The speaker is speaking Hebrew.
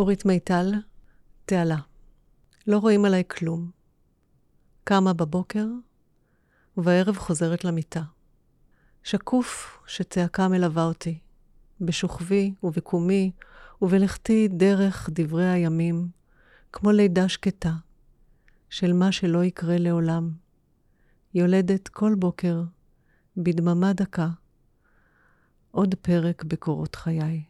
אורית מיטל, תעלה. לא רואים עליי כלום. קמה בבוקר, ובערב חוזרת למיטה. שקוף שצעקה מלווה אותי, בשוכבי ובקומי, ובלכתי דרך דברי הימים, כמו לידה שקטה, של מה שלא יקרה לעולם. יולדת כל בוקר, בדממה דקה, עוד פרק בקורות חיי.